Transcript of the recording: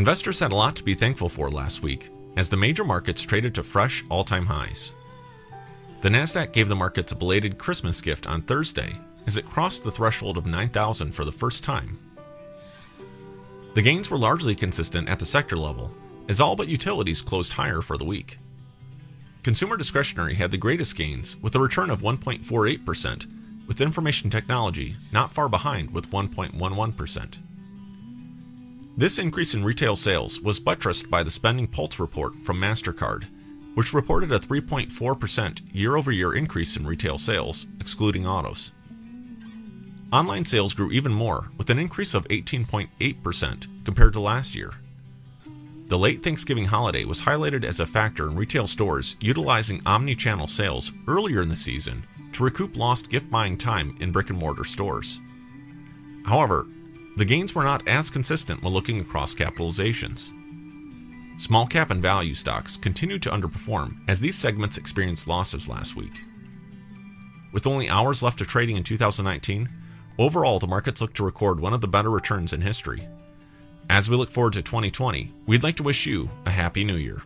Investors had a lot to be thankful for last week, as the major markets traded to fresh all-time highs. The Nasdaq gave the markets a belated Christmas gift on Thursday, as it crossed the threshold of 9,000 for the first time. The gains were largely consistent at the sector level, as all but utilities closed higher for the week. Consumer discretionary had the greatest gains, with a return of 1.48%, with information technology not far behind with 1.11%. This increase in retail sales was buttressed by the Spending Pulse report from MasterCard, which reported a 3.4% year-over-year increase in retail sales, excluding autos. Online sales grew even more, with an increase of 18.8% compared to last year. The late Thanksgiving holiday was highlighted as a factor in retail stores utilizing omni-channel sales earlier in the season to recoup lost gift-buying time in brick-and-mortar stores. However, the gains were not as consistent when looking across capitalizations. Small cap and value stocks continued to underperform as these segments experienced losses last week. With only hours left of trading in 2019, overall the markets look to record one of the better returns in history. As we look forward to 2020, we'd like to wish you a Happy New Year.